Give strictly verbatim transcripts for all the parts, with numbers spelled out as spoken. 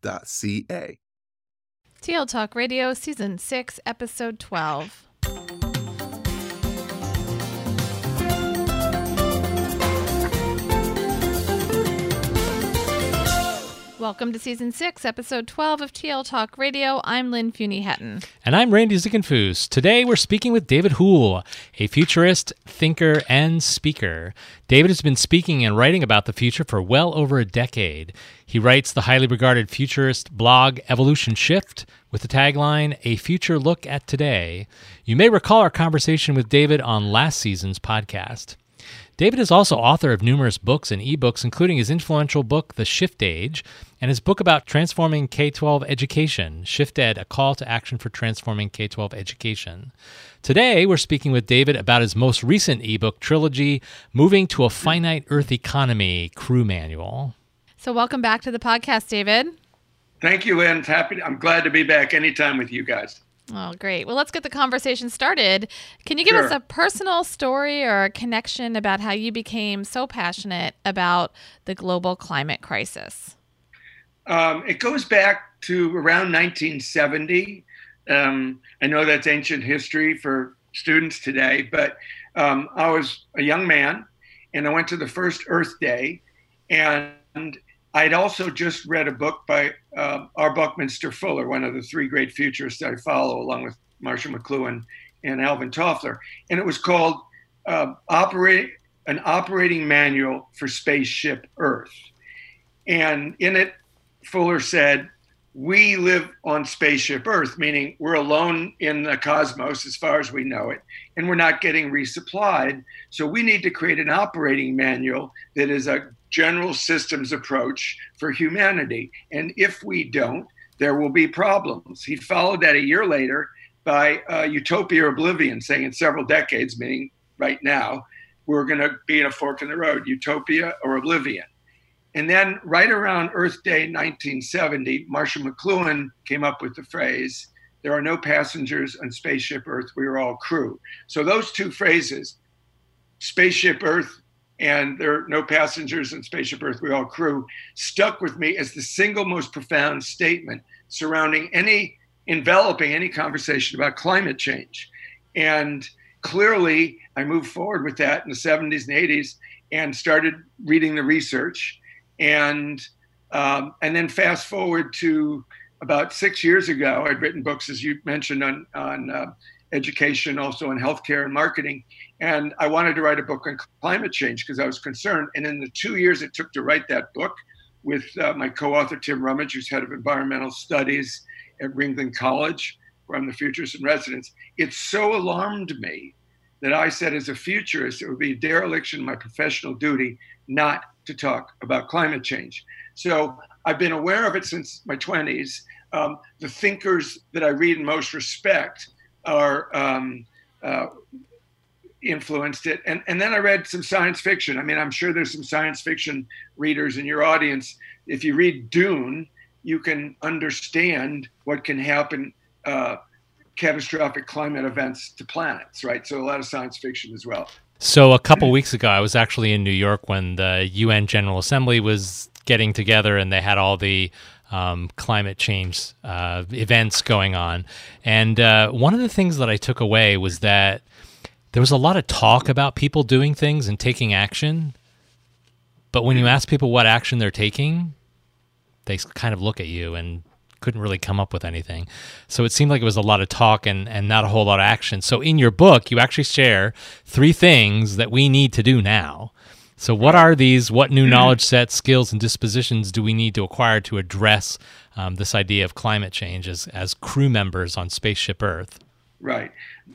dot c a. Teal Talk Radio, Season six, Episode twelve. Welcome to Season six, Episode twelve of Teal Talk Radio. I'm Lynn Fuhn-Hatton. And I'm Randy Ziegenfuss. Today we're speaking with David Houle, a futurist, thinker, and speaker. David has been speaking and writing about the future for well over a decade. He writes the highly regarded futurist blog Evolution Shift with the tagline, "A Future Look at Today." You may recall our conversation with David on last season's podcast. David is also author of numerous books and ebooks, including his influential book, The Shift Age, and his book about transforming K twelve education, Shift Ed, A Call to Action for Transforming K twelve Education. Today, we're speaking with David about his most recent ebook trilogy, Moving to a Finite Earth Economy, Crew Manual. So welcome back to the podcast, David. Thank you, Lynn. Happy to, I'm glad to be back anytime with you guys. Oh, great. Well, let's get the conversation started. Can you give sure. us a personal story or a connection about how you became so passionate about the global climate crisis? Um, it goes back to around nineteen seventy. Um, I know that's ancient history for students today, but um, I was a young man, and I went to the first Earth Day, and I'd also just read a book by uh, R. Buckminster Fuller, one of the three great futurists that I follow, along with Marshall McLuhan and Alvin Toffler. And it was called uh, Operate, An Operating Manual for Spaceship Earth. And in it, Fuller said, we live on Spaceship Earth, meaning we're alone in the cosmos as far as we know it, and we're not getting resupplied. So we need to create an operating manual that is a general systems approach for humanity. And if we don't, there will be problems. He followed that a year later by uh, Utopia or Oblivion, saying in several decades, meaning right now, we're going to be in a fork in the road, Utopia or Oblivion. And then right around Earth Day nineteen seventy, Marshall McLuhan came up with the phrase, there are no passengers on Spaceship Earth, we are all crew. So those two phrases, Spaceship Earth, and there are no passengers in Spaceship Earth, we all crew, stuck with me as the single most profound statement surrounding any, enveloping any conversation about climate change. And clearly, I moved forward with that in the seventies and eighties and started reading the research. And, um, and then fast forward to about six years ago, I'd written books, as you mentioned, on, on uh, education, also in healthcare and marketing. And I wanted to write a book on climate change because I was concerned. And in the two years it took to write that book with uh, my co-author, Tim Rummage, who's head of environmental studies at Ringling College, where I'm the futurist in residence, it so alarmed me that I said as a futurist, it would be a dereliction of my professional duty not to talk about climate change. So I've been aware of it since my twenties. Um, the thinkers that I read and most respect are um, uh, influenced it. And, and then I read some science fiction. I mean, I'm sure there's some science fiction readers in your audience. If you read Dune, you can understand what can happen uh, catastrophic climate events to planets, right? So a lot of science fiction as well. So a couple weeks ago, I was actually in New York when the U N General Assembly was getting together, and they had all the um, climate change uh, events going on. And uh, one of the things that I took away was that there was a lot of talk about people doing things and taking action, but when you ask people what action they're taking, they kind of look at you and couldn't really come up with anything. So it seemed like it was a lot of talk and, and not a whole lot of action. So in your book, you actually share three things that we need to do now. So what are these? What new knowledge sets, skills, and dispositions do we need to acquire to address um, this idea of climate change as, as crew members on Spaceship Earth? Right.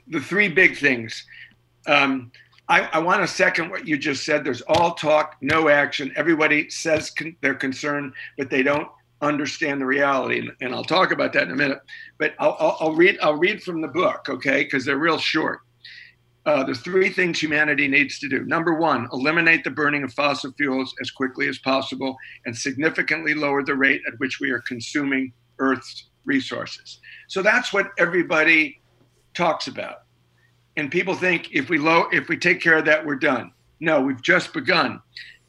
The three big things. Um, I, I want to second what you just said. There's all talk, no action. Everybody says con- they're concerned, but they don't understand the reality, and, and I'll talk about that in a minute. But I'll, I'll, I'll read. I'll read from the book, okay? Because they're real short. Uh, there's three things humanity needs to do. Number one, eliminate the burning of fossil fuels as quickly as possible, and significantly lower the rate at which we are consuming Earth's resources. So that's what everybody talks about, and people think if we low, if we take care of that, we're done. No, we've just begun.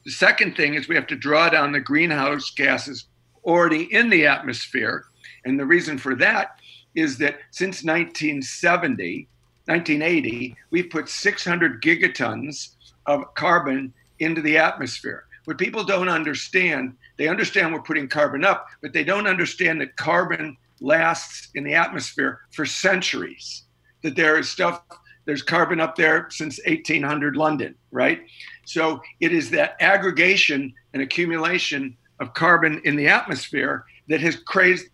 The second thing is we have to draw down the greenhouse gases already in the atmosphere. And the reason for that is that since nineteen seventy, nineteen eighty, we've put six hundred gigatons of carbon into the atmosphere. What people don't understand, they understand we're putting carbon up, but they don't understand that carbon lasts in the atmosphere for centuries, that there is stuff, there's carbon up there since eighteen hundred London, right? So it is that aggregation and accumulation of carbon in the atmosphere that has crazed,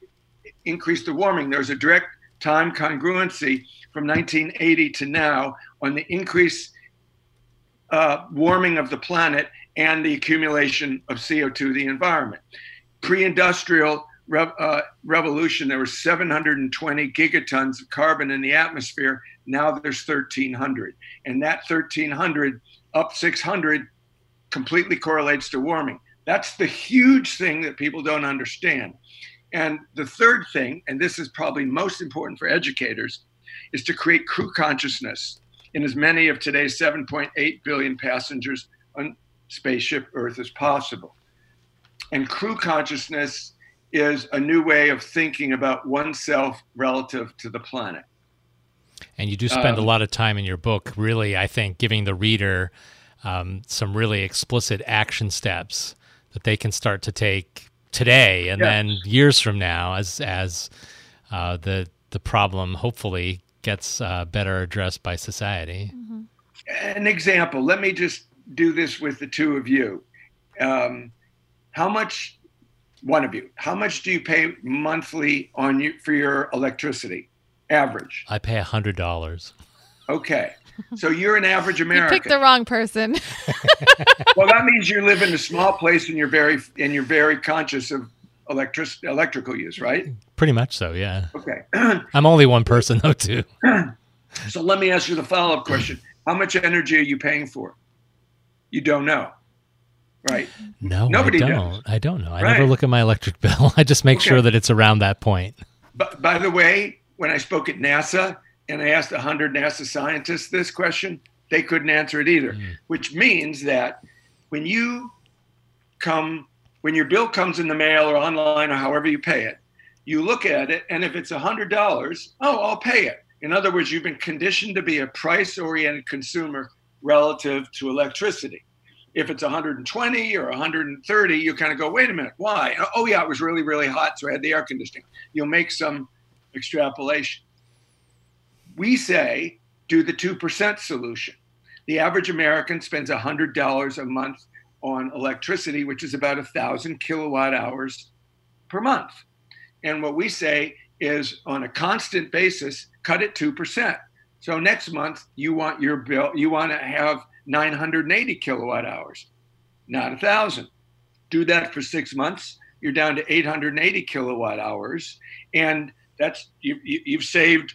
increased the warming. There's a direct time congruency from nineteen eighty to now on the increase uh, warming of the planet and the accumulation of C O two, the environment. Pre-industrial rev, uh, revolution, there were seven hundred twenty gigatons of carbon in the atmosphere. Now there's thirteen hundred. And that thirteen hundred up six hundred completely correlates to warming. That's the huge thing that people don't understand. And the third thing, and this is probably most important for educators, is to create crew consciousness in as many of today's seven point eight billion passengers on Spaceship Earth as possible. And crew consciousness is a new way of thinking about oneself relative to the planet. And you do spend um, a lot of time in your book, really, I think, giving the reader um, some really explicit action steps that they can start to take today and yes. then years from now as as uh, the the problem hopefully gets uh, better addressed by society. Mm-hmm. An example, let me just do this with the two of you. Um, how much, one of you, how much do you pay monthly on you, for your electricity, average? I pay one hundred dollars. Okay. So you're an average American. You picked the wrong person. Well, that means you live in a small place and you're very and you're very conscious of electric electrical use, right? Pretty much so, yeah. Okay. I'm only one person though, too. So let me ask you the follow-up question. How much energy are you paying for? You don't know. Right. No, Nobody I don't. Knows. I don't know. I right. never look at my electric bill. I just make okay. sure that it's around that point. But by the way, when I spoke at NASA, and I asked one hundred NASA scientists this question, they couldn't answer it either, mm. which means that when you come, when your bill comes in the mail or online or however you pay it, you look at it, and if it's one hundred dollars, oh, I'll pay it. In other words, you've been conditioned to be a price-oriented consumer relative to electricity. If it's one hundred twenty or one hundred thirty, you kind of go, wait a minute, why? Oh, yeah, it was really, really hot, so I had the air conditioning. You'll make some extrapolation. We say, do the two percent solution. The average American spends one hundred dollars a month on electricity, which is about one thousand kilowatt hours per month. And what we say is, on a constant basis, cut it two percent. So next month, you want your bill, you want to have nine hundred eighty kilowatt hours, not one thousand. Do that for six months, you're down to eight hundred eighty kilowatt hours, and that's you, you, you've saved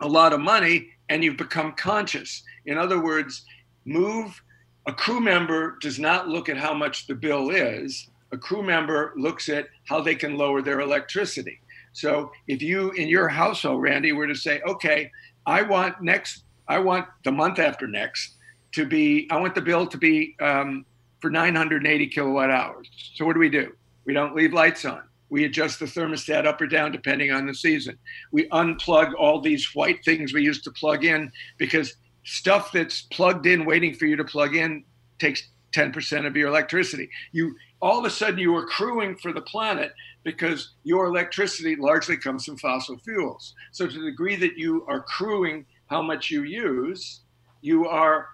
a lot of money, and you've become conscious. In other words, move, a crew member does not look at how much the bill is. A crew member looks at how they can lower their electricity. So if you, in your household, Randy, were to say, okay, I want next, I want the month after next to be, I want the bill to be um, for nine hundred eighty kilowatt hours. So what do we do? We don't leave lights on. We adjust the thermostat up or down depending on the season. We unplug all these white things we used to plug in, because stuff that's plugged in waiting for you to plug in takes ten percent of your electricity. You all of a sudden you are crewing for the planet, because your electricity largely comes from fossil fuels. So to the degree that you are crewing how much you use, you are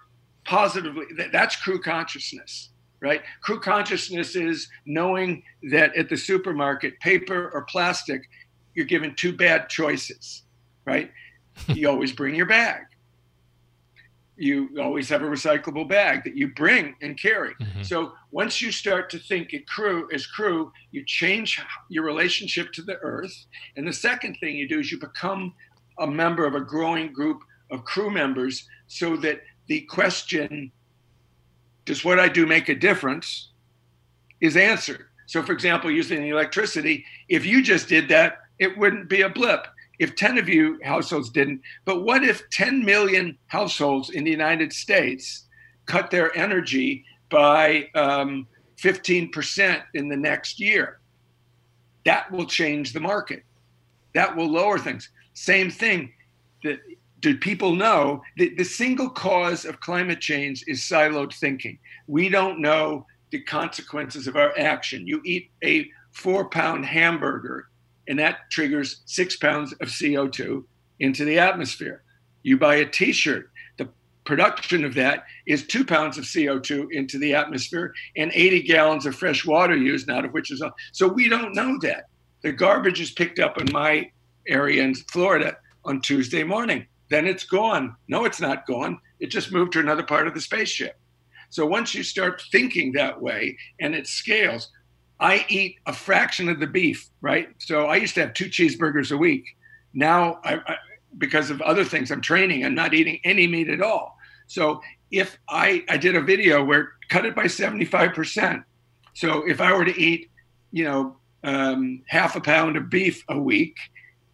positively, that's crew consciousness, right? Crew consciousness is knowing that at the supermarket, paper or plastic, you're given two bad choices, right? You always bring your bag. You always have a recyclable bag that you bring and carry. Mm-hmm. So once you start to think it crew as crew, you change your relationship to the earth. And the second thing you do is you become a member of a growing group of crew members, so that the question, does what I do make a difference, is answered. So for example, using the electricity, if you just did that, it wouldn't be a blip. If ten of you households didn't, but what if ten million households in the United States cut their energy by um, fifteen percent in the next year? That will change the market. That will lower things. Same thing. The, do people know that the single cause of climate change is siloed thinking? We don't know the consequences of our action. You eat a four-pound hamburger, and that triggers six pounds of C O two into the atmosphere. You buy a T-shirt. The production of that is two pounds of C O two into the atmosphere and eighty gallons of fresh water used, not of which is on. So we don't know that. The garbage is picked up in my area in Florida on Tuesday morning. Then it's gone. No, it's not gone. It just moved to another part of the spaceship. So once you start thinking that way, and it scales, I eat a fraction of the beef, right? So I used to have two cheeseburgers a week. Now, I, I, because of other things, I'm training, I'm not eating any meat at all. So if I, I did a video where cut it by seventy-five percent. So if I were to eat, you know, um, half a pound of beef a week,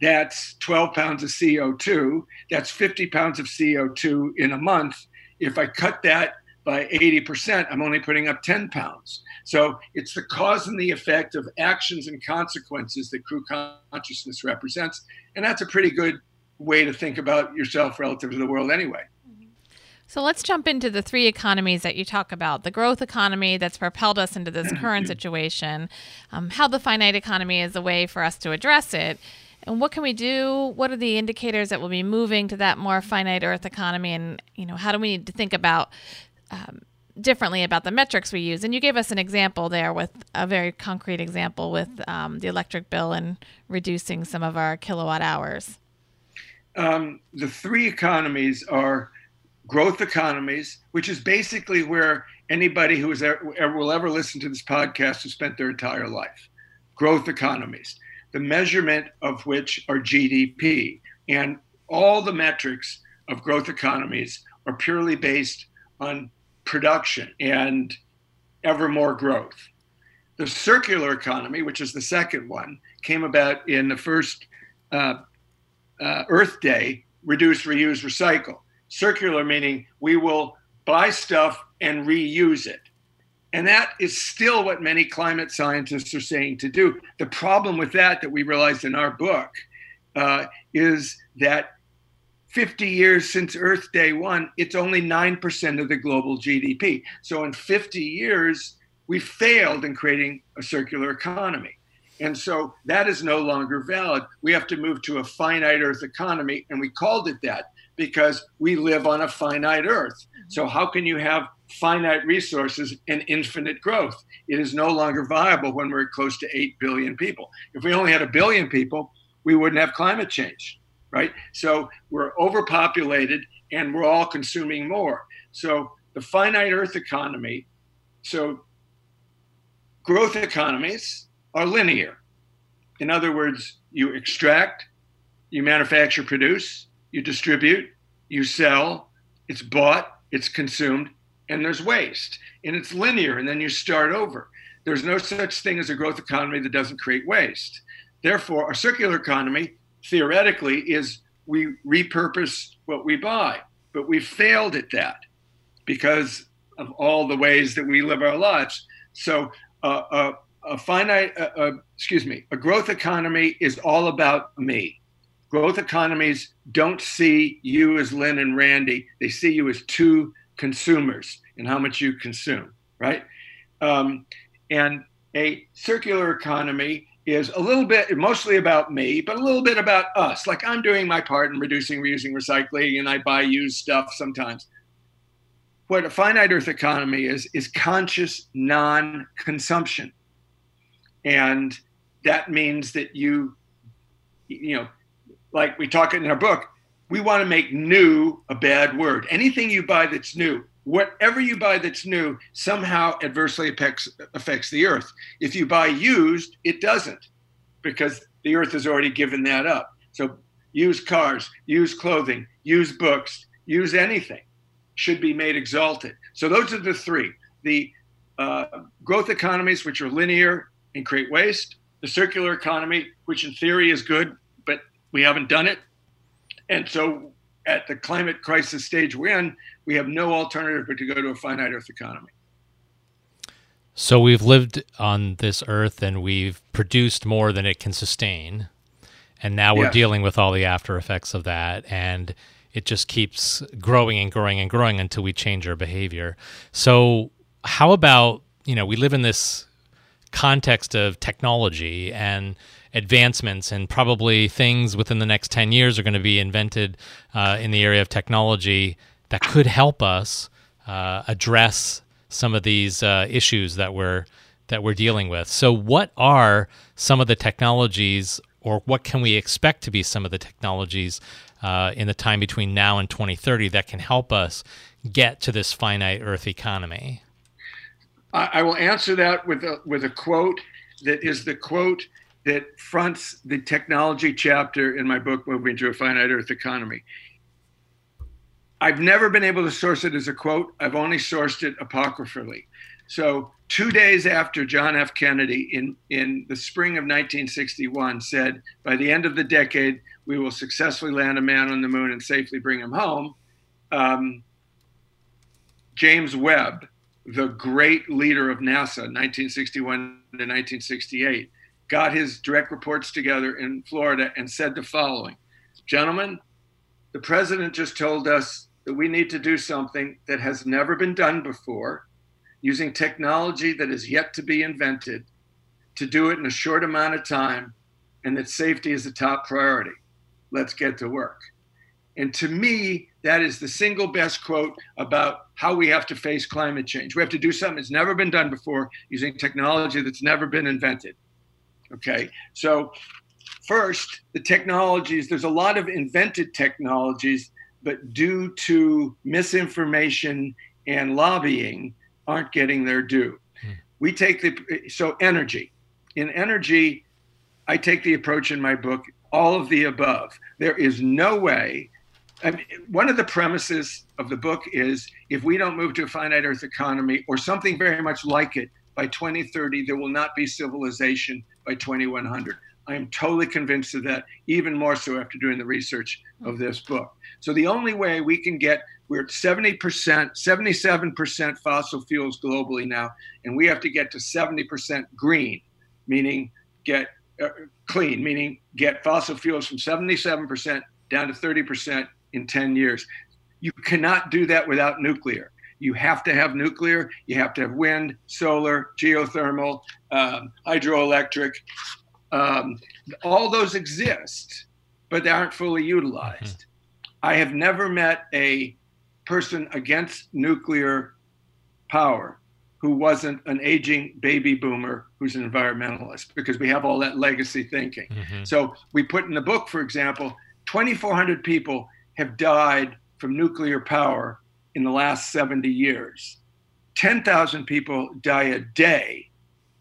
that's twelve pounds of C O two. That's fifty pounds of C O two in a month. If I cut that by eighty percent, I'm only putting up ten pounds. So it's the cause and the effect of actions and consequences that crew consciousness represents. And that's a pretty good way to think about yourself relative to the world anyway. So let's jump into the three economies that you talk about. The growth economy that's propelled us into this current situation, um, how the finite economy is a way for us to address it, and what can we do? What are the indicators that we'll be moving to that more finite earth economy? And, you know, how do we need to think about Um, differently about the metrics we use? And you gave us an example there, with a very concrete example with um, the electric bill and reducing some of our kilowatt hours. Um, the three economies are growth economies, which is basically where anybody who is ever, will ever listen to this podcast has spent their entire life. Growth economies, the measurement of which are G D P, and all the metrics of growth economies are purely based on production and ever more growth. The circular economy, which is the second one, came about in the first uh, uh, Earth Day, reduce, reuse, recycle. Circular meaning we will buy stuff and reuse it. And that is still what many climate scientists are saying to do. The problem with that, that we realized in our book, uh, is that fifty years since Earth Day one, it's only nine percent of the global G D P. So in fifty years, we failed in creating a circular economy. And so that is no longer valid. We have to move to a finite earth economy. And we called it that because we live on a finite earth. So how can you have finite resources and infinite growth? It is no longer viable when we're close to eight billion people. If we only had a billion people, we wouldn't have climate change. Right? So we're overpopulated and we're all consuming more. So the finite earth economy, so growth economies are linear. In other words, you extract, you manufacture, produce, you distribute, you sell, it's bought, it's consumed, and there's waste. And it's linear, and then you start over. There's no such thing as a growth economy that doesn't create waste. Therefore, a circular economy, theoretically, is we repurpose what we buy. But we failed at that because of all the ways that we live our lives. So uh, a, a finite, uh, uh, excuse me, a growth economy is all about me. Growth economies don't see you as Lynn and Randy. They see you as two consumers and how much you consume, right? Um, and a circular economy is a little bit, mostly about me, but a little bit about us. Like I'm doing my part in reducing, reusing, recycling, and I buy used stuff sometimes. What a finite earth economy is, is conscious non-consumption. And that means that you, you know, like we talk in our book, we want to make new a bad word. Anything you buy that's new, whatever you buy that's new, somehow adversely affects, affects the earth. If you buy used, it doesn't, because the earth has already given that up. So used cars, used clothing, used books, used anything should be made exalted. So those are the three. The uh, growth economies, which are linear and create waste. The circular economy, which in theory is good, but we haven't done it. And so at the climate crisis stage we're in, we have no alternative but to go to a finite earth economy. So we've lived on this earth and we've produced more than it can sustain. And now we're yes. dealing with all the after effects of that. And it just keeps growing and growing and growing until we change our behavior. So how about, you know, we live in this context of technology and advancements, and probably things within the next ten years are going to be invented uh, in the area of technology that could help us uh, address some of these uh, issues that we're, that we're dealing with. So what are some of the technologies, or what can we expect to be some of the technologies uh, in the time between now and twenty thirty that can help us get to this finite earth economy? I, I will answer that with a, with a quote that is the quote that fronts the technology chapter in my book, Moving to a Finite Earth Economy. I've never been able to source it as a quote. I've only sourced it apocryphally. So two days after John F. Kennedy in, in the spring of nineteen sixty-one said, by the end of the decade, we will successfully land a man on the moon and safely bring him home. Um, James Webb, the great leader of NASA, nineteen sixty-one to nineteen sixty-eight, got his direct reports together in Florida and said the following: gentlemen, the president just told us that we need to do something that has never been done before, using technology that is yet to be invented, to do it in a short amount of time, and that safety is the top priority. Let's get to work. And to me, that is the single best quote about how we have to face climate change. We have to do something that's never been done before, using technology that's never been invented. Okay, so first, the technologies, there's a lot of invented technologies, but due to misinformation and lobbying, aren't getting their due. Hmm. We take the, so energy. In energy, I take the approach in my book, all of the above. There is no way, I mean, one of the premises of the book is, if we don't move to a finite earth economy or something very much like it, by twenty thirty, there will not be civilization by twenty-one hundred. I am totally convinced of that, even more so after doing the research of this book. So the only way we can get, we're at seventy percent, seventy-seven percent fossil fuels globally now, and we have to get to seventy percent green, meaning get uh, clean, meaning get fossil fuels from seventy-seven percent down to thirty percent in ten years. You cannot do that without nuclear. You have to have nuclear, you have to have wind, solar, geothermal, um, hydroelectric. Um, all those exist, but they aren't fully utilized. Mm-hmm. I have never met a person against nuclear power who wasn't an aging baby boomer who's an environmentalist, because we have all that legacy thinking. Mm-hmm. So we put in the book, for example, twenty-four hundred people have died from nuclear power in the last seventy years. ten thousand people die a day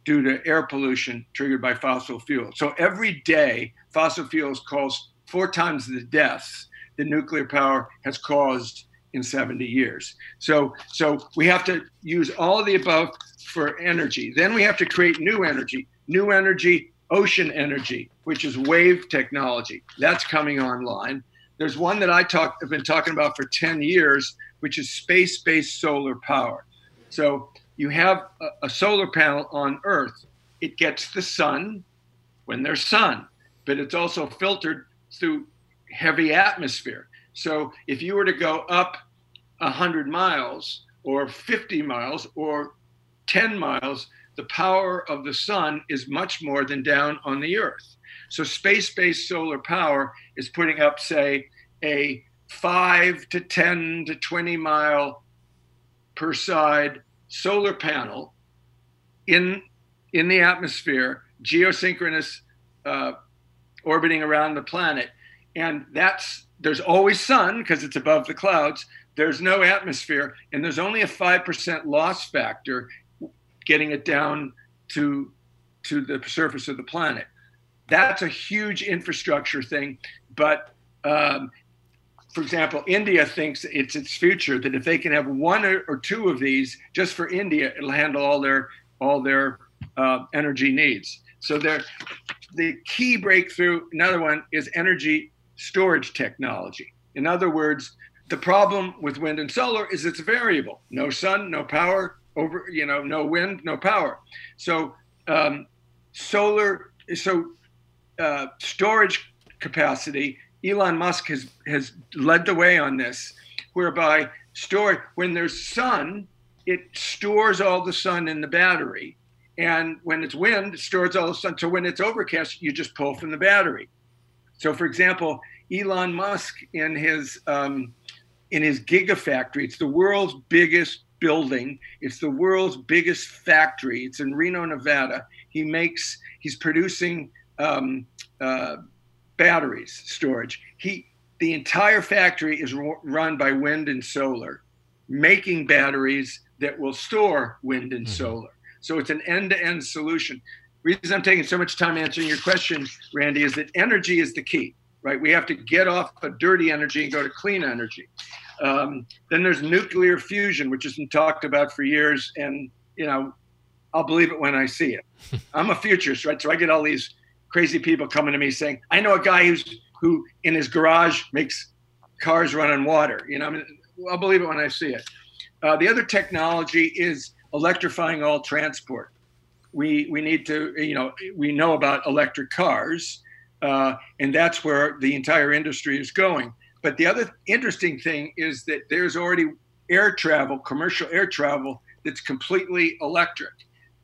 due to air pollution triggered by fossil fuels. So every day, fossil fuels cause four times the deaths that nuclear power has caused in seventy years. So, so we have to use all of the above for energy. Then we have to create new energy. New energy ocean energy, which is wave technology. That's coming online. There's one that I talk, I've been talking about for ten years, which is space-based solar power. So you have a, a solar panel on Earth. It gets the sun when there's sun, but it's also filtered through heavy atmosphere. So if you were to go up one hundred miles or fifty miles or ten miles, the power of the sun is much more than down on the Earth. So space-based solar power is putting up, say, a five to ten to twenty mile per side solar panel in, in the atmosphere, geosynchronous, uh, orbiting around the planet. And that's, there's always sun because it's above the clouds. There's no atmosphere, and there's only a five percent loss factor getting it down to, to the surface of the planet. That's a huge infrastructure thing. But um, for example, India thinks it's its future that if they can have one or two of these just for India, it'll handle all their all their uh, energy needs. So there, the key breakthrough, another one, is energy storage technology. In other words, the problem with wind and solar is it's variable. No sun, no power, over, you know, no wind, no power. So um, solar, so uh, storage capacity, Elon Musk has, has led the way on this, whereby store, when there's sun, it stores all the sun in the battery. And when it's wind, it stores all the sun. So when it's overcast, you just pull from the battery. So for example, Elon Musk in his um, in his gigafactory, it's the world's biggest building. It's the world's biggest factory. It's in Reno, Nevada. He makes, he's producing um, uh, batteries, storage. He, the entire factory is run by wind and solar, making batteries that will store wind and solar. So it's an end-to-end solution. The reason I'm taking so much time answering your question, Randy, is that energy is the key. Right, we have to get off of dirty energy and go to clean energy. Um, then there's nuclear fusion, which has been talked about for years, and you know, I'll believe it when I see it. I'm a futurist, right? So I get all these crazy people coming to me saying, "I know a guy who's who in his garage makes cars run on water." You know, I mean, I'll believe it when I see it. Uh, the other technology is electrifying all transport. We we need to, you know, we know about electric cars. Uh, and that's where the entire industry is going. But the other interesting thing is that there's already air travel, commercial air travel, that's completely electric.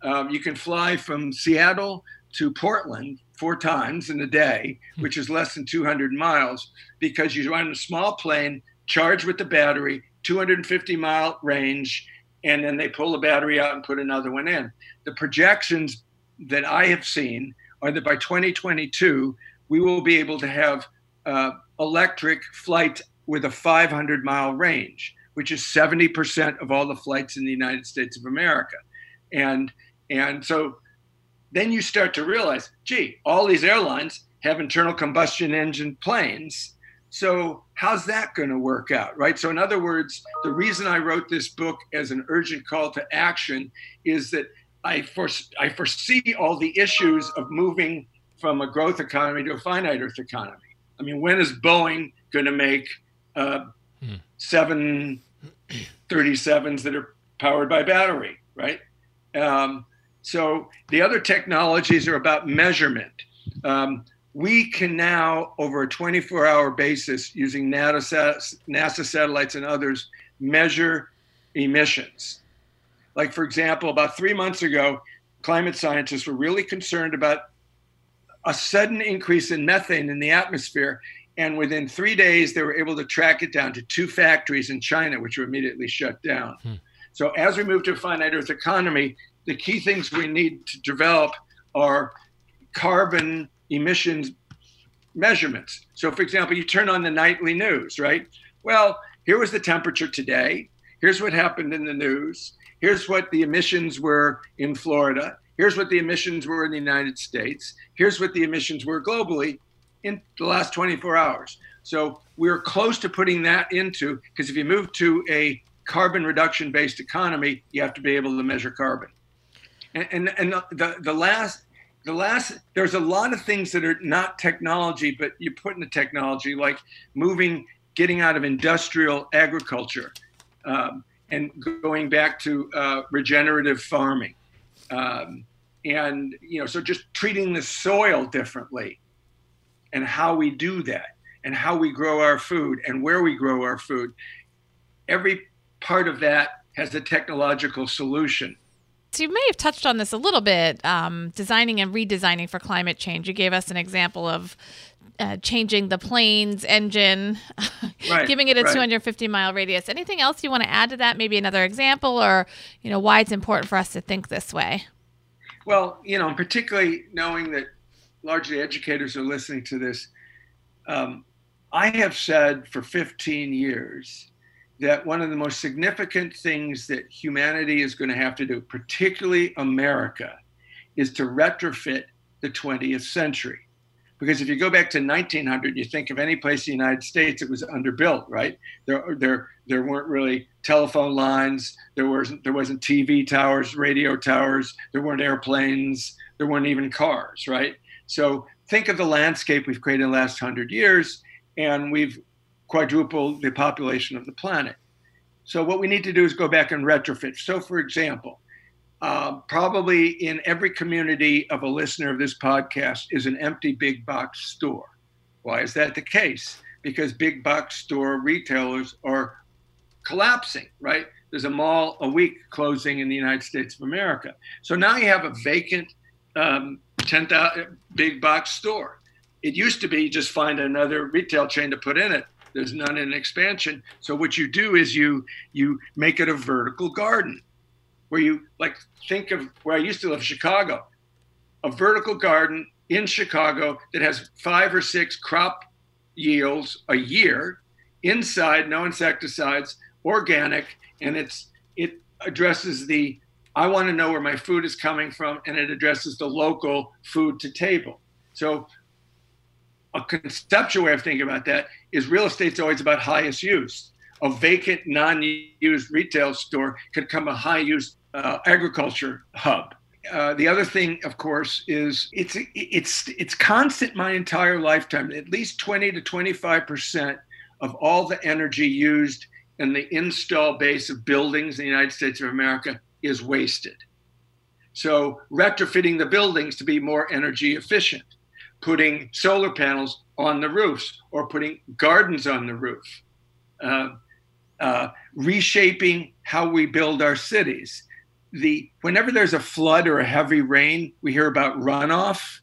Um, you can fly from Seattle to Portland four times in a day, which is less than two hundred miles, because you run a small plane charged with the battery, two hundred fifty mile range, and then they pull the battery out and put another one in. The projections that I have seen are that by twenty twenty-two, we will be able to have uh, electric flights with a five hundred mile range, which is seventy percent of all the flights in the United States of America. And, and so then you start to realize, gee, all these airlines have internal combustion engine planes. So how's that going to work out, right? So in other words, the reason I wrote this book as an urgent call to action is that I foresee all the issues of moving from a growth economy to a finite Earth economy. I mean, when is Boeing going to make uh, hmm. seven thirty-sevens that are powered by battery, right? Um, so the other technologies are about measurement. Um, we can now, over a twenty-four hour basis, using NASA, NASA satellites and others, measure emissions. Like, for example, about three months ago, climate scientists were really concerned about a sudden increase in methane in the atmosphere. And within three days, they were able to track it down to two factories in China, which were immediately shut down. Hmm. So as we move to a finite Earth economy, the key things we need to develop are carbon emissions measurements. So, for example, you turn on the nightly news, right? Well, here was the temperature today. Here's what happened in the news. Here's what the emissions were in Florida. Here's what the emissions were in the United States. Here's what the emissions were globally in the last twenty-four hours. So we're close to putting that into, because if you move to a carbon reduction based economy, you have to be able to measure carbon. And, and, and the, the last the last, there's a lot of things that are not technology, but you put in the technology, like moving, getting out of industrial agriculture, um, and going back to uh, regenerative farming. Um, and, you know, so just treating the soil differently and how we do that and how we grow our food and where we grow our food. Every part of that has a technological solution. So you may have touched on this a little bit, um, designing and redesigning for climate change. You gave us an example of uh, changing the plane's engine, right, giving it a right. two hundred fifty mile radius. Anything else you want to add to that? Maybe another example, or, you know, why it's important for us to think this way? Well, you know, particularly knowing that largely educators are listening to this, um, I have said for fifteen years that one of the most significant things that humanity is going to have to do, particularly America, is to retrofit the twentieth century. Because if you go back to nineteen hundred, you think of any place in the United States, it was underbuilt, right? There, there, there weren't really telephone lines. There wasn't, there wasn't T V towers, radio towers. There weren't airplanes. There weren't even cars, right? So think of the landscape we've created in the last hundred years, and we've quadrupled the population of the planet. So what we need to do is go back and retrofit. So for example, uh, probably in every community of a listener of this podcast is an empty big box store. Why is that the case? Because big box store retailers are collapsing, right? There's a mall a week closing in the United States of America. So now you have a vacant um, ten thousand big box store. It used to be just find another retail chain to put in it. There's none in expansion. So what you do is you you make it a vertical garden, where you like think of where I used to live, Chicago, a vertical garden in Chicago that has five or six crop yields a year, inside, no insecticides, organic, and it's it addresses the I want to know where my food is coming from, and it addresses the local food to table. So a conceptual way of thinking about that is real estate's always about highest use. A vacant, non-used retail store could become a high-use uh, agriculture hub. Uh, the other thing, of course, is it's it's it's constant my entire lifetime. At least twenty to twenty-five percent of all the energy used in the install base of buildings in the United States of America is wasted. So retrofitting the buildings to be more energy efficient, putting solar panels on the roofs or putting gardens on the roof, uh, uh, reshaping how we build our cities. The, whenever there's a flood or a heavy rain, we hear about runoff.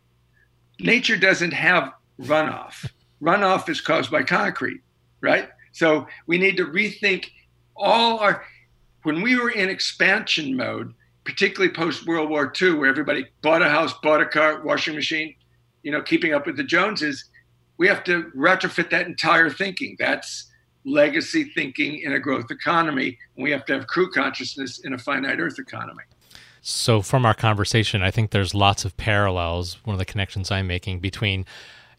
Nature doesn't have runoff. Runoff is caused by concrete, right? So we need to rethink all our, when we were in expansion mode, particularly post-World War Two, where everybody bought a house, bought a car, washing machine, you know, keeping up with the Joneses, we have to retrofit that entire thinking. That's legacy thinking in a growth economy. And we have to have crew consciousness in a finite earth economy. So from our conversation, I think there's lots of parallels. One of the connections I'm making between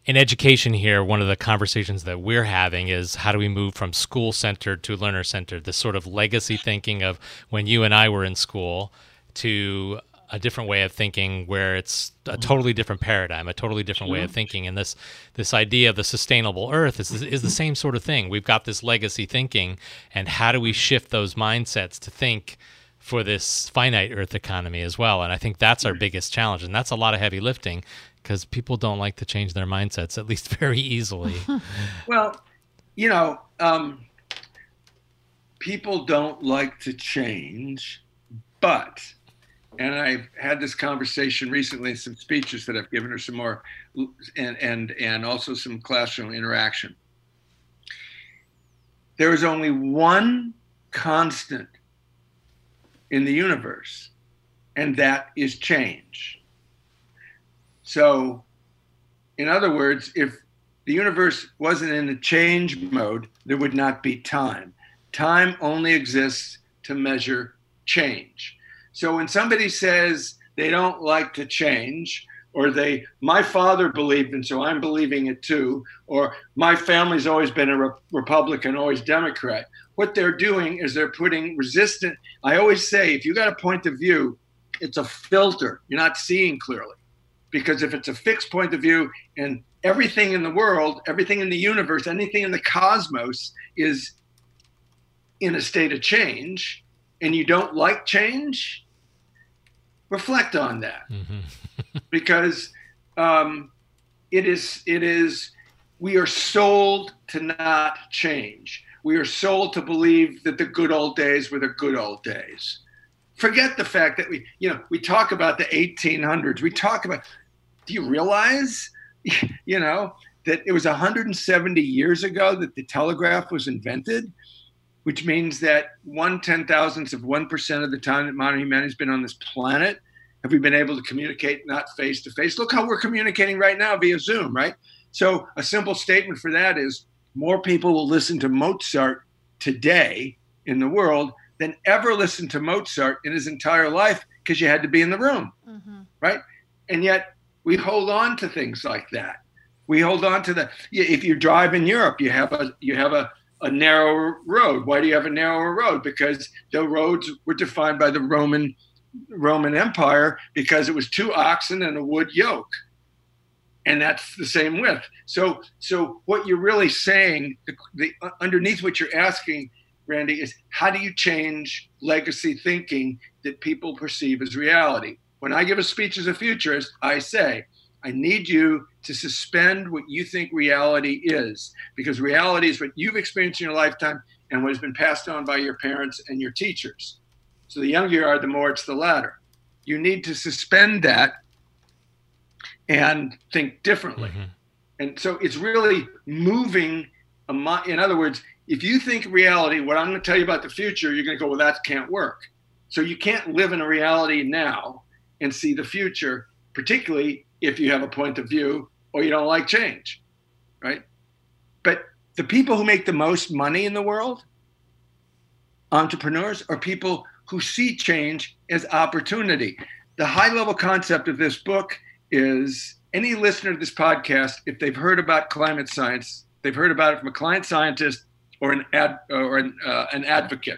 in education here, one of the conversations that we're having is how do we move from school-centered to learner-centered, this sort of legacy thinking of when you and I were in school to a different way of thinking where it's a totally different paradigm, a totally different way of thinking. And this this idea of the sustainable earth is is the same sort of thing. We've got this legacy thinking, and how do we shift those mindsets to think for this finite earth economy as well? And I think that's our biggest challenge, and that's a lot of heavy lifting because people don't like to change their mindsets, at least very easily. Well, you know, um, people don't like to change, but... and I've had this conversation recently in some speeches that I've given, or some more, and and and also some classroom interaction. There is only one constant in the universe, and that is change. So, in other words, if the universe wasn't in a change mode, there would not be time. Time only exists to measure change. So when somebody says they don't like to change, or they, my father believed, and so I'm believing it too, or my family's always been a re- Republican, always Democrat, what they're doing is they're putting resistant. I always say, if you got a point of view, it's a filter. You're not seeing clearly. because if it's a fixed point of view and everything in the world, everything in the universe, anything in the cosmos is in a state of change, and you don't like change, reflect on that. Mm-hmm. Because um, it is, it is, we are sold to not change. We are sold to believe that the good old days were the good old days. Forget the fact that we, you know, we talk about the eighteen hundreds. We talk about, do you realize, you know, that it was one hundred seventy years ago that the telegraph was invented, which means that one ten thousandths of one percent of the time that modern humanity's been on this planet, have we been able to communicate not face to face? Look how we're communicating right now via Zoom, right? So a simple statement for that is more people will listen to Mozart today in the world than ever listened to Mozart in his entire life, because you had to be in the room, mm-hmm. right? And yet we hold on to things like that. We hold on to the, if you drive in Europe, you have a, you have a, a narrower road. Why do you have a narrower road? Because the roads were defined by the Roman Roman Empire, because it was two oxen and a wood yoke. And that's the same width. So so what you're really saying, the, the uh, underneath what you're asking, Randy, is how do you change legacy thinking that people perceive as reality? When I give a speech as a futurist, I say, I need you to suspend what you think reality is, because reality is what you've experienced in your lifetime and what has been passed on by your parents and your teachers. So the younger you are, the more it's the latter. You need to suspend that and think differently. Mm-hmm. And so it's really moving. In other words, if you think reality, what I'm going to tell you about the future, you're going to go, well, that can't work. So you can't live in a reality now and see the future, particularly if you have a point of view or you don't like change, right? But the people who make the most money in the world, entrepreneurs, are people who see change as opportunity. The high-level concept of this book is any listener to this podcast, if they've heard about climate science, they've heard about it from a climate scientist or an ad, or an, uh, an advocate,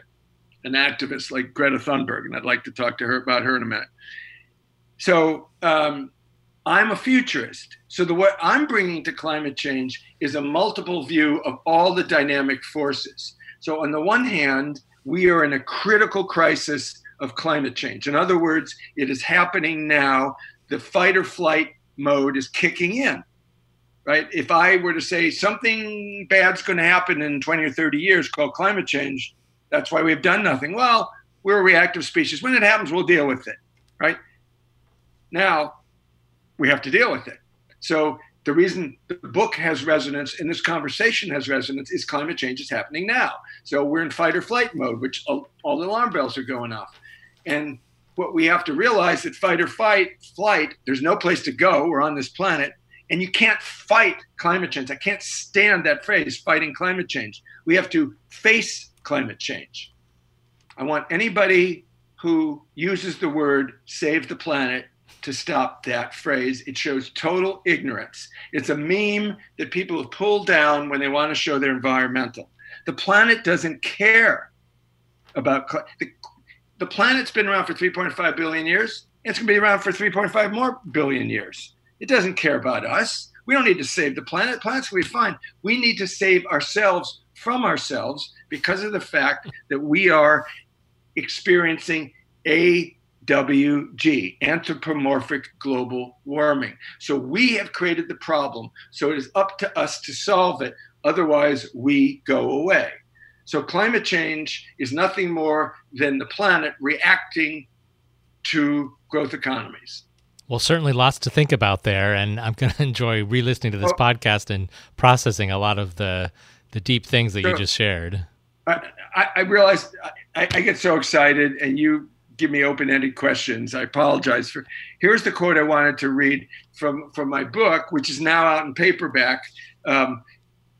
an activist like Greta Thunberg, and I'd like to talk to her about her in a minute. So um, I'm a futurist. So the what I'm bringing to climate change is a multiple view of all the dynamic forces. So on the one hand, we are in a critical crisis of climate change. In other words, it is happening now. The fight or flight mode is kicking in, right? If I were to say something bad's going to happen in twenty or thirty years called climate change, that's why we've done nothing. Well, we're a reactive species. When it happens, we'll deal with it, right? Now we have to deal with it. So the reason the book has resonance and this conversation has resonance is climate change is happening now. So we're in fight or flight mode, which all the alarm bells are going off. And what we have to realize that fight or fight, flight, there's no place to go. We're on this planet. And you can't fight climate change. I can't stand that phrase, fighting climate change. We have to face climate change. I want anybody who uses the word save the planet to stop that phrase. It shows total ignorance. It's a meme that people have pulled down when they want to show their environmental. The planet doesn't care about climate change. The planet's been around for three point five billion years. It's going to be around for three point five more billion years. It doesn't care about us. We don't need to save the planet. The planet's going to be fine. We need to save ourselves from ourselves because of the fact that we are experiencing A W G, anthropomorphic global warming. So we have created the problem. So it is up to us to solve it. Otherwise, we go away. So climate change is nothing more than the planet reacting to growth economies. Well, certainly lots to think about there, and I'm going to enjoy re-listening to this well, podcast and processing a lot of the, the deep things that sure. you just shared. I, I realize I, I get so excited, and you give me open-ended questions. I apologize for. Here's the quote I wanted to read from, from my book, which is now out in paperback. Um,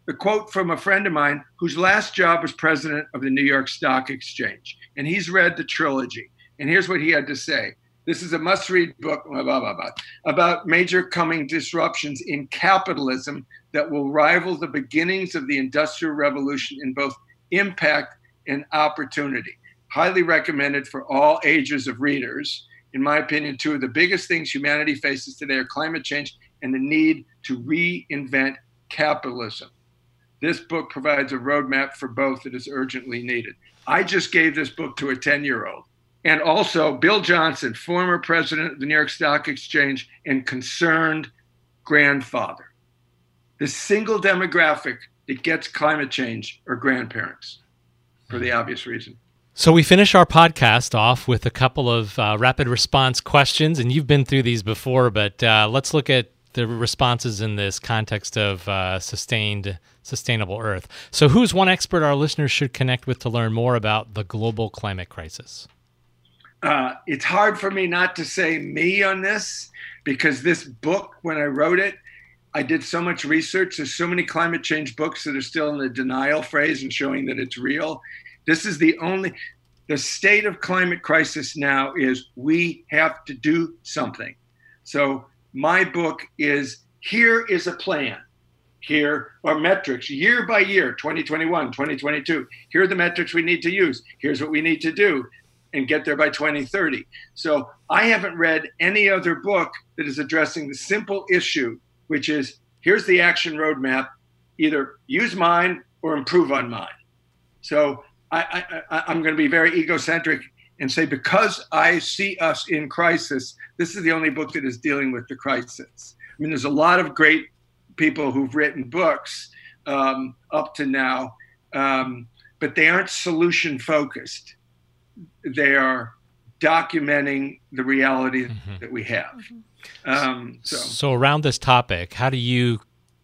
A quote from a friend of mine whose last job was president of the New York Stock Exchange. And he's read the trilogy. And here's what he had to say. This is a must-read book blah, blah, blah, blah, about major coming disruptions in capitalism that will rival the beginnings of the Industrial Revolution in both impact and opportunity. Highly recommended for all ages of readers. in my opinion, two of the biggest things humanity faces today are climate change and the need to reinvent capitalism. This book provides a roadmap for both that is urgently needed. I just gave this book to a ten-year-old. And also Bill Johnson, former president of the New York Stock Exchange and concerned grandfather. The single demographic that gets climate change are grandparents, for the obvious reason. So we finish our podcast off with a couple of uh, rapid response questions, and you've been through these before, but uh, let's look at the responses in this context of uh, sustained, sustainable Earth. So who's one expert our listeners should connect with to learn more about the global climate crisis? Uh, it's hard for me not to say me on this, because this book, when I wrote it, I did so much research. There's so many climate change books that are still in the denial phase and showing that it's real. This is the only, the state of climate crisis now is we have to do something. So my book is, here is a plan. Here are metrics year by year, twenty twenty-one, twenty twenty-two. Here are the metrics we need to use. Here's what we need to do and get there by twenty thirty. So I haven't read any other book that is addressing the simple issue, which is, here's the action roadmap, either use mine or improve on mine. So I, I, I'm going to be very egocentric and say, because I see us in crisis, this is the only book that is dealing with the crisis. I mean, there's a lot of great people who've written books um, up to now, um, but they aren't solution focused. They are documenting the reality mm-hmm. that we have. Mm-hmm. Um, so. so around this topic, how do you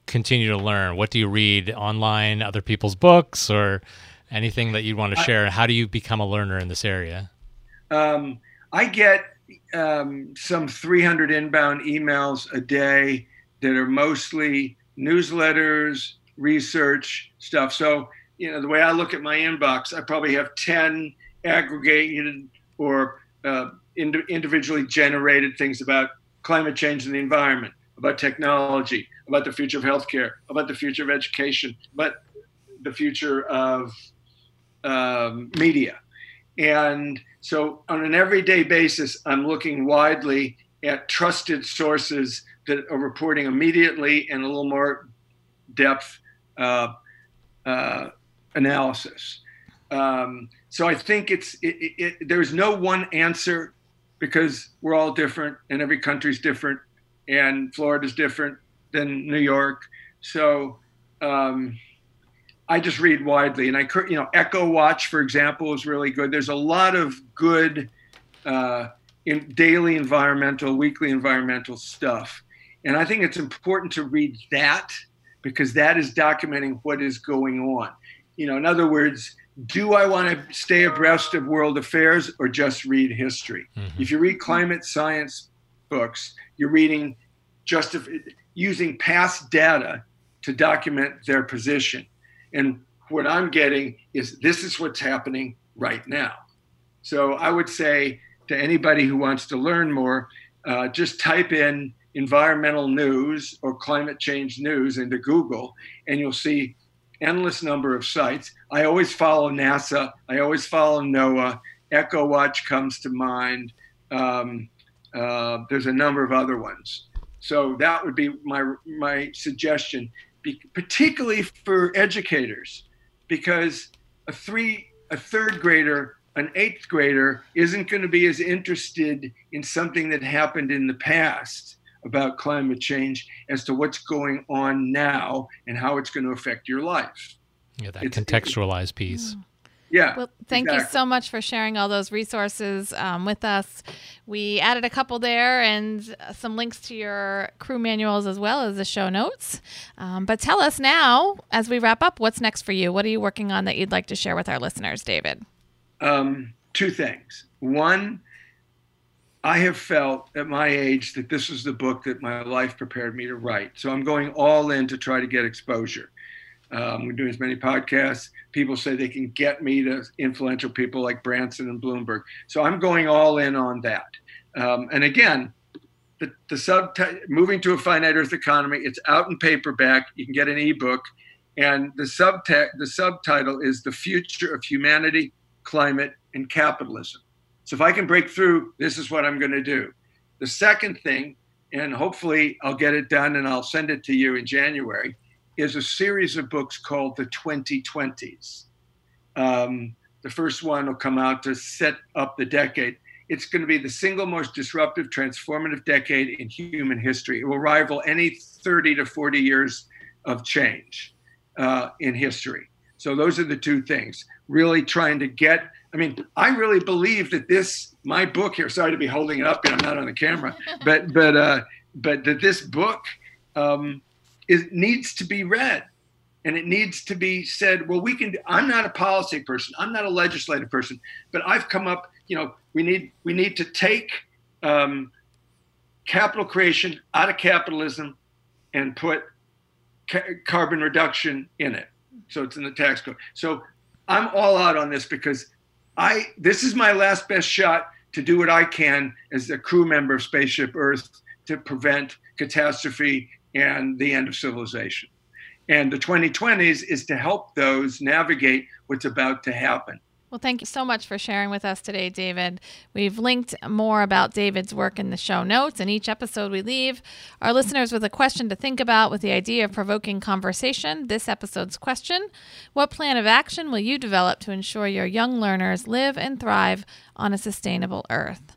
continue to learn? What do you read online, other people's books, or anything that you'd want to share? I, how do you become a learner in this area? Um, I get um, some three hundred inbound emails a day that are mostly newsletters, research stuff. So, you know, the way I look at my inbox, I probably have ten aggregated or uh, ind- individually generated things about climate change and the environment, about technology, about the future of healthcare, about the future of education, about the future of um, media. And so on an everyday basis, I'm looking widely at trusted sources that are reporting immediately and a little more depth uh, uh, analysis. Um, so I think it's it, it, it, there's no one answer, because we're all different and every country's different and Florida's different than New York. So um, I just read widely, and I you know Echo Watch, for example, is really good. There's a lot of good uh, in daily environmental, weekly environmental stuff, and I think it's important to read that, because that is documenting what is going on. You know, in other words, do I want to stay abreast of world affairs or just read history? Mm-hmm. If you read climate science books, you're reading just using past data to document their position. And what I'm getting is, this is what's happening right now. So I would say to anybody who wants to learn more, uh, just type in environmental news or climate change news into Google, and you'll see endless number of sites. I always follow NASA. I always follow NOAA. Echo Watch comes to mind. Um, uh, there's a number of other ones. So that would be my my suggestion, be- particularly for educators, because a three a third grader, an eighth grader isn't going to be as interested in something that happened in the past about climate change as to what's going on now and how it's going to affect your life. Yeah, that it's, contextualized it, piece. Yeah. Yeah. Well, thank exactly. you so much for sharing all those resources um, with us. We added a couple there and some links to your crew manuals as well as the show notes. Um, but tell us now, as we wrap up, what's next for you? What are you working on that you'd like to share with our listeners, David? Um, two things. One, I have felt at my age that this was the book that my life prepared me to write. So I'm going all in to try to get exposure. Um, we're doing as many podcasts. People say they can get me to influential people like Branson and Bloomberg. So I'm going all in on that. Um, and again, the, the subtitle, Moving to a Finite Earth Economy, it's out in paperback. You can get an ebook. And the subtext, the subtitle is The Future of Humanity, Climate, and Capitalism. So if I can break through, this is what I'm going to do. The second thing, and hopefully I'll get it done and I'll send it to you in January, is a series of books called the twenty twenties. Um, the first one will come out to set up the decade. It's going to be the single most disruptive, transformative decade in human history. It will rival any thirty to forty years of change uh, in history. So those are the two things. Really trying to get, I mean, I really believe that this, my book here, sorry to be holding it up and I'm not on the camera, but but uh, but that this book um, is, needs to be read. And it needs to be said, well, we can, I'm not a policy person, I'm not a legislative person, but I've come up, you know, we need, we need to take um, capital creation out of capitalism and put ca carbon reduction in it. So it's in the tax code. So I'm all out on this because I, this is my last best shot to do what I can as a crew member of Spaceship Earth to prevent catastrophe and the end of civilization. And the twenty twenties is to help those navigate what's about to happen. Well, thank you so much for sharing with us today, David. We've linked more about David's work in the show notes, and each episode we leave our listeners with a question to think about with the idea of provoking conversation. This episode's question: what plan of action will you develop to ensure your young learners live and thrive on a sustainable Earth?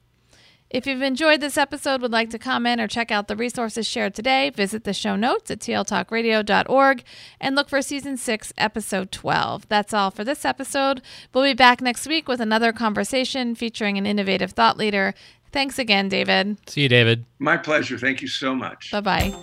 If you've enjoyed this episode, would like to comment, or check out the resources shared today, visit the show notes at teal talk radio dot org and look for Season six, Episode twelve. That's all for this episode. We'll be back next week with another conversation featuring an innovative thought leader. Thanks again, David. See you, David. My pleasure. Thank you so much. Bye-bye.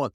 Want